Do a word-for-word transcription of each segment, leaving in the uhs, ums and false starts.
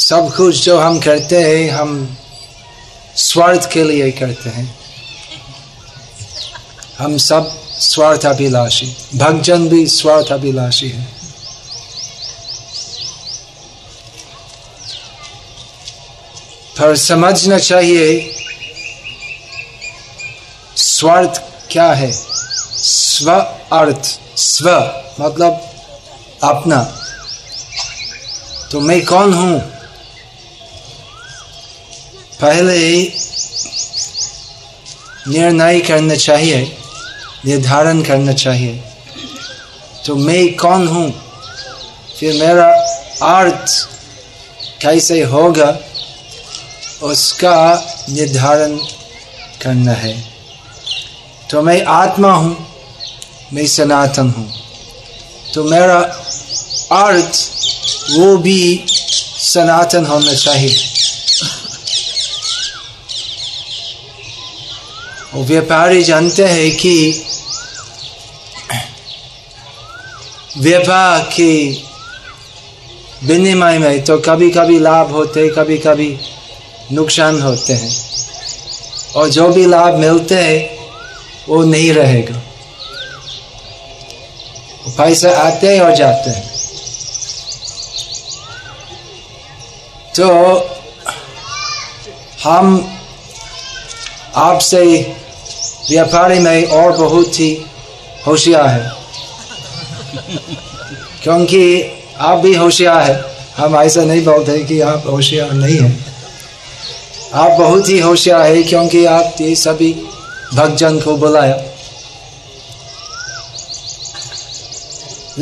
सब कुछ जो हम करते हैं हम स्वार्थ के लिए करते हैं, हम सब स्वार्थ अभिलाषी, भक्तजन भी स्वार्थ अभिलाषी है। पर समझना चाहिए स्वार्थ क्या है। स्व अर्थ, स्व मतलब अपना, तो मैं कौन हूँ। पहले निर्णय करना चाहिए, निर्धारण करना चाहिए तो मैं कौन हूँ, फिर मेरा अर्थ कैसे होगा उसका निर्धारण करना है। तो मैं आत्मा हूँ, मैं सनातन हूँ, तो मेरा अर्थ वो भी सनातन होना चाहिए। और व्यापारी जानते हैं कि व्यापार के विनिमय में तो कभी कभी लाभ होते, कभी कभी नुकसान होते हैं, और जो भी लाभ मिलते हैं वो नहीं रहेगा, पैसे आते हैं और जाते हैं। तो हम आपसे व्यापारी में और बहुत ही होशियार है क्योंकि आप भी होशियार है। हम ऐसा नहीं बोलते कि आप होशियार नहीं है, आप बहुत ही होशियार है क्योंकि आप ये सभी भक्तजन को बुलाया।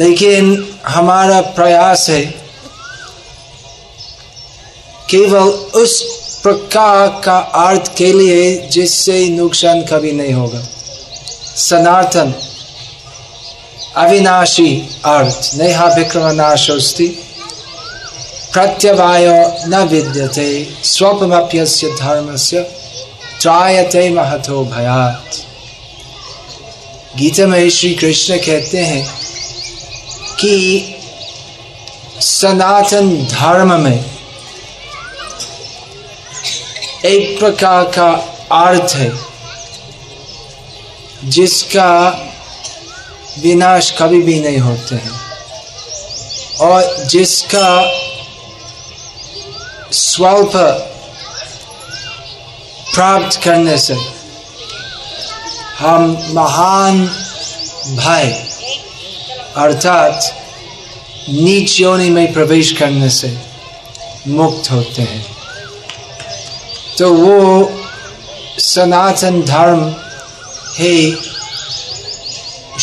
लेकिन हमारा प्रयास है केवल उस प्रकार का अर्थ के लिए जिससे नुकसान कभी नहीं होगा। सनातन अविनाशी अर्थ, नेहा विक्रमनाशोस्ति प्रत्यवाय न विद्यते स्वपमप्यस्य धर्मस्य त्रायते महतो भयात्। गीता में श्री कृष्ण कहते हैं कि सनातन धर्म में एक प्रकार का अर्थ है जिसका विनाश कभी भी नहीं होते हैं और जिसका स्वल्प प्राप्त करने से हम महान भय अर्थात नीच योनि में प्रवेश करने से मुक्त होते हैं। तो वो सनातन धर्म है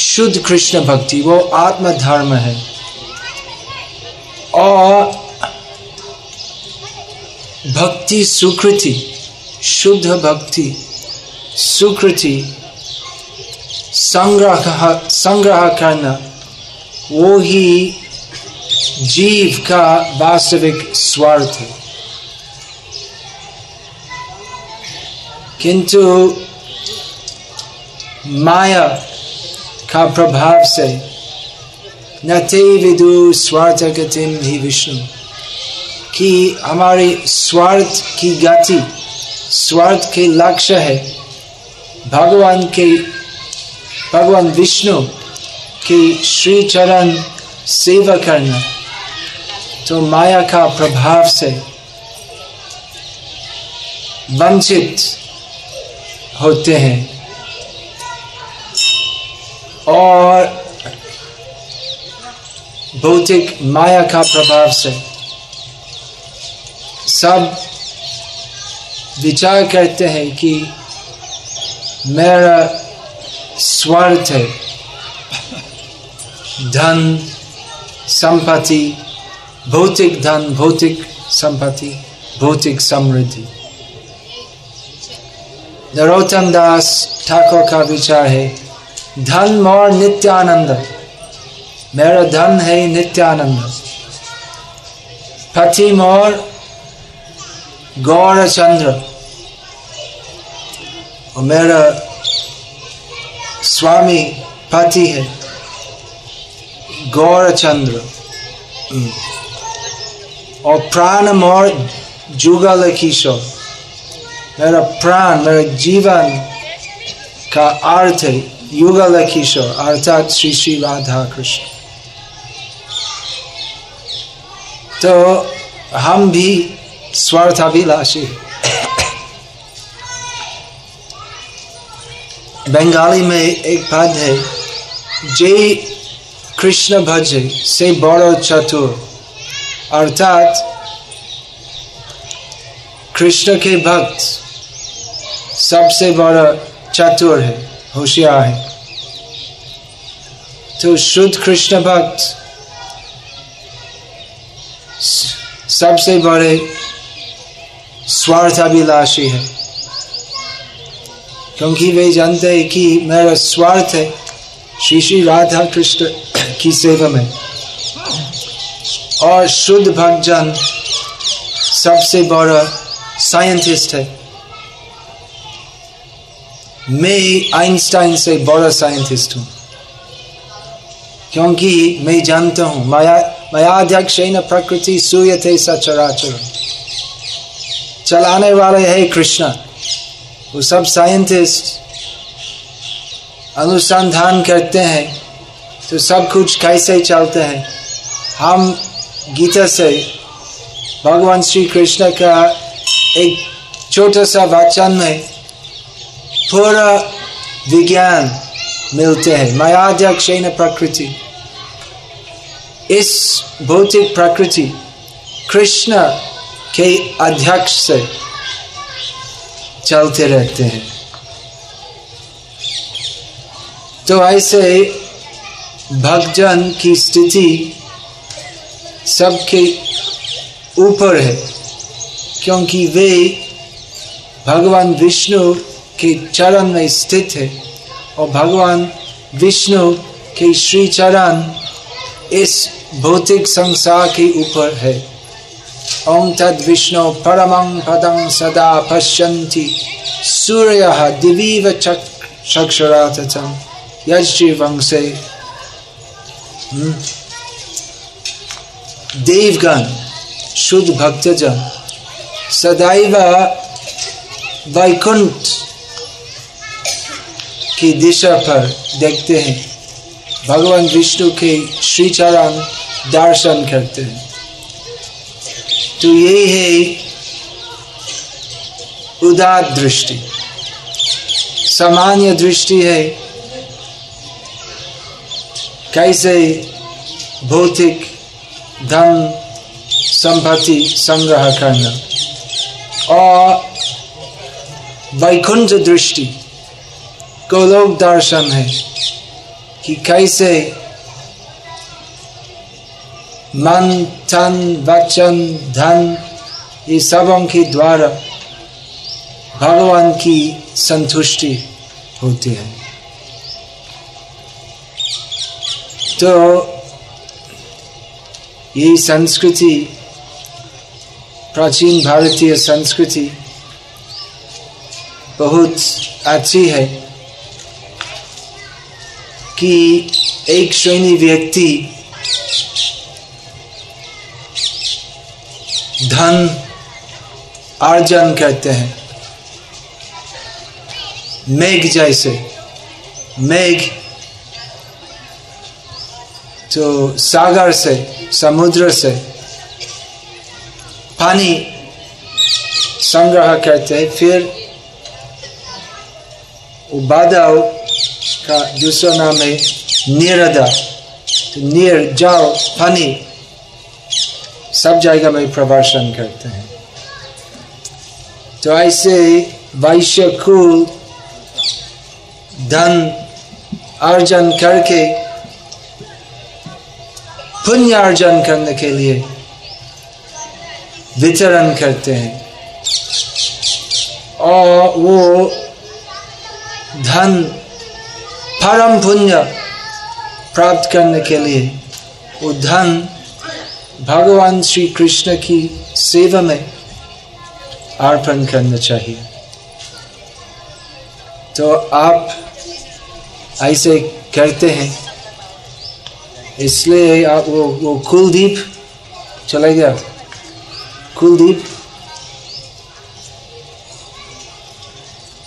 शुद्ध कृष्ण भक्ति, वो आत्म धर्म है। और भक्ति सुकृति, शुद्ध भक्ति सुकृति संग्रह संग्रह करना, वो ही जीव का वास्तविक स्वार्थ है। किंतु माया का प्रभाव से न ते विदु स्वार्थ गतिम ही विष्णु, कि हमारे स्वार्थ की गति, स्वार्थ के लक्ष्य है भगवान के, भगवान विष्णु के श्री चरण सेवा करना। तो माया का प्रभाव से वंचित होते हैं और भौतिक माया का प्रभाव से सब विचार करते हैं कि मेरा स्वार्थ है धन संपत्ति, भौतिक धन, भौतिक संपत्ति, भौतिक समृद्धि। नरोत्तम दास ठाकुर का विचार है धन मोर नित्यानंद, मेरा धन है नित्यानंद। पति मोर गौरचंद्र, और मेरा स्वामी पति है गौरचंद्र। और प्राण मोर जुगल किशोर। मेरा प्राण, मेरा जीवन का अर्थ है युगल किशोर अर्थात श्री श्री राधा कृष्ण। तो हम भी स्वार्थाभिलाषी। बंगाली में एक पद है, जय कृष्ण भजे से बड़ो चतुर, अर्थात कृष्ण के भक्त सबसे बड़ा चतुर है, होशियार है। तो शुद्ध कृष्ण भक्त सबसे बड़े स्वार्थाभिलाषी है, क्योंकि वे जानते हैं कि मेरा स्वार्थ है श्री श्री राधा कृष्ण की सेवा में। और शुद्ध भक्तजन सबसे बड़ा साइंटिस्ट है। मैं आइंस्टाइन से बड़ा साइंटिस्ट हूँ, क्योंकि मैं जानता हूँ माया मायाध्यक्षेन प्रकृति सूयते सचराचरं। चलाने वाले है कृष्णा। वो सब साइंटिस्ट अनुसंधान करते हैं तो सब कुछ कैसे चलते हैं। हम गीता से भगवान श्री कृष्ण का एक छोटा सा वचन में पूरा विज्ञान मिलते हैं। मायाध्यक्षेन प्रकृति, इस भौतिक प्रकृति कृष्ण के अध्यक्ष से चलते रहते हैं। तो ऐसे भक्तजन की स्थिति सबके ऊपर है, क्योंकि वे भगवान विष्णु के चरण में स्थित है और भगवान विष्णु के श्री चरण इस भौतिक संसार के ऊपर है। ओम तद विष्णु परमं पदं सदा पश्यन्ति सूर्यः दिविव चक्षुराततं यश्चिवंसे। देवगण शुद्ध भक्तजन सदैव वैकुंठ की दिशा पर देखते हैं, भगवान विष्णु के श्री चरण दर्शन करते हैं। तो यही है उदार दृष्टि। सामान्य दृष्टि है कैसे भौतिक धन संपत्ति संग्रह करना, और वैकुंठ दृष्टि गोलोक दर्शन है कि कैसे मन तन वचन धन ये सबों के द्वारा भगवान की संतुष्टि होती है। तो ये संस्कृति, प्राचीन भारतीय संस्कृति बहुत अच्छी है कि एक श्रेणी व्यक्ति धन अर्जन करते हैं। मेघ जैसे, मेघ तो सागर से, समुद्र से पानी संग्रह करते हैं, फिर बादल का दूसरा नाम है निरदा, तो निर जाओ पानी सब जगह में प्रवर्षण करते हैं। तो ऐसे वैश्य कुल धन अर्जन करके पुण्य अर्जन करने के लिए वितरण करते हैं, और वो धन परम पुण्य प्राप्त करने के लिए वो धन भगवान श्री कृष्ण की सेवा में अर्पण करना चाहिए। तो आप ऐसे करते हैं, इसलिए आप वो वो कुलदीप चला गया, कुलदीप,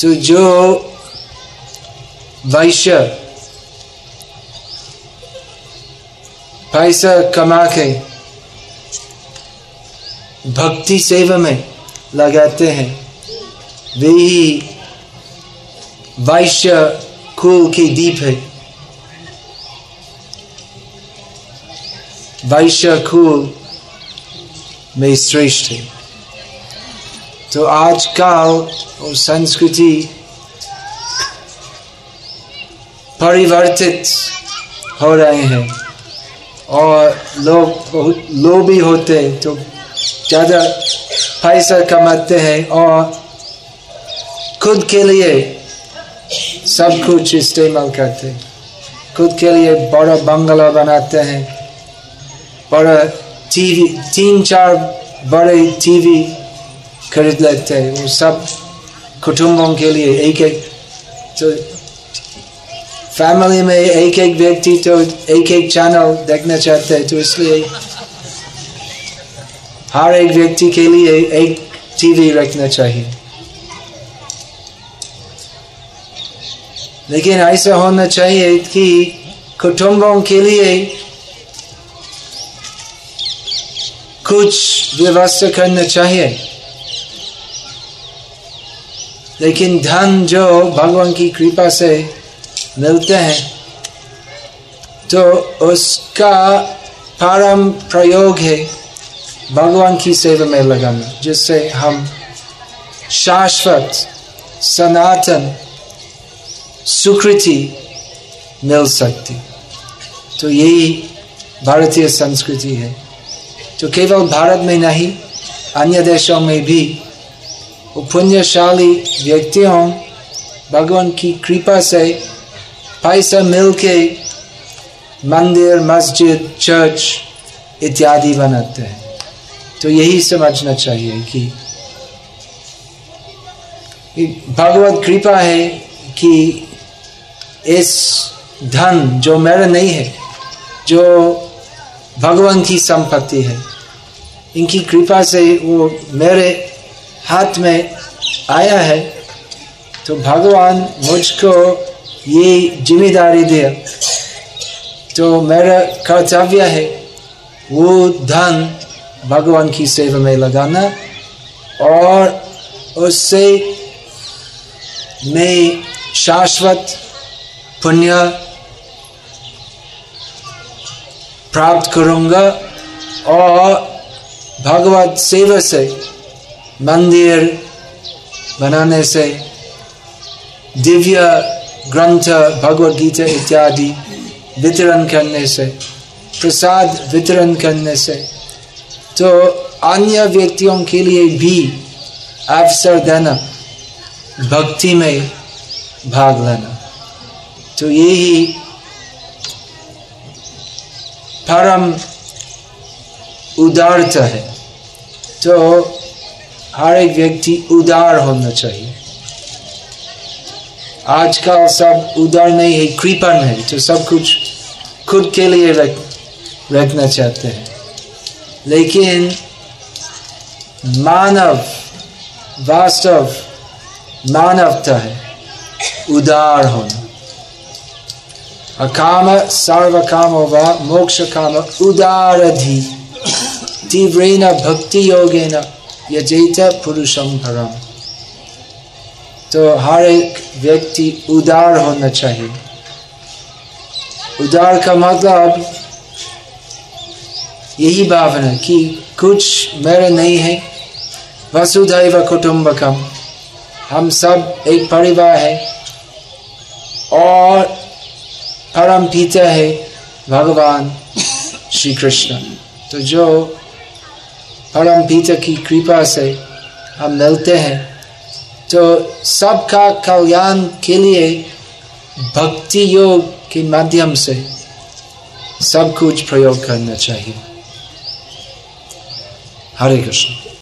तो जो वैश्य पैसा कमा के भक्ति सेवा में लगाते हैं वे ही वैश्य कुल के दीप है। वैश्य कुल में श्रेष्ठ है। तो आजकल और संस्कृति परिवर्तित हो रहे हैं और लोग बहुत लोभी होते हैं, तो ज़्यादा पैसा कमाते हैं और खुद के लिए सब कुछ इस्तेमाल करते हैं। खुद के लिए बड़ा बंगला बनाते हैं, बड़ा टीवी, तीन चार बड़े टीवी खरीद लेते हैं, वो सब कुटुंबों के लिए एक एक, तो फैमिली में एक एक व्यक्ति तो एक एक चैनल देखना चाहते हैं, तो इसलिए हर एक व्यक्ति के लिए एक टीवी रखना चाहिए। लेकिन ऐसा होना चाहिए कि कुटुंबों के लिए कुछ व्यवस्था करना चाहिए, लेकिन धन जो भगवान की कृपा से मिलते हैं तो उसका परम प्रयोग है भगवान की सेवा में लगाना, जिससे हम शाश्वत सनातन सुकृति मिल सकती। तो यही भारतीय संस्कृति है। तो केवल भारत में नहीं, अन्य देशों में भी पुण्यशाली व्यक्तियों भगवान की कृपा से पैसा मिल के मंदिर, मस्जिद, चर्च इत्यादि बनाते हैं। तो यही समझना चाहिए कि भगवत कृपा है कि इस धन जो मेरा नहीं है, जो भगवान की संपत्ति है, इनकी कृपा से वो मेरे हाथ में आया है, तो भगवान मुझको ये जिम्मेदारी दिया, तो मेरा कर्तव्य है वो धन भगवान की सेवा में लगाना और उससे मैं शाश्वत पुण्य प्राप्त करूँगा और भगवत सेवा से, मंदिर बनाने से, दिव्य ग्रंथ भगवद गीता इत्यादि वितरण करने से, प्रसाद वितरण करने से, तो अन्य व्यक्तियों के लिए भी अवसर देना, भक्ति में भाग लेना। तो यही परम उदारता है। तो हर एक व्यक्ति उदार होना चाहिए। आजकल सब उदार नहीं है, कृपण है, तो सब कुछ खुद के लिए रख रखना चाहते हैं। लेकिन मानव वास्तव मानवता है उदार होना। अकाम सर्वकामो वा मोक्ष काम उदारधि तीव्रेण भक्ति योगेन यजेत पुरुषं परम। तो हर एक व्यक्ति उदार होना चाहिए। उदार का मतलब यही भावना कि कुछ मेरा नहीं है, वसुधैव कुटुम्बकम, हम सब एक परिवार है और परम पिता है भगवान श्री कृष्ण। तो जो परम पिता की कृपा से हम मिलते हैं, तो सबका कल्याण के लिए भक्ति योग के माध्यम से सब कुछ प्रयोग करना चाहिए। हरे कृष्ण।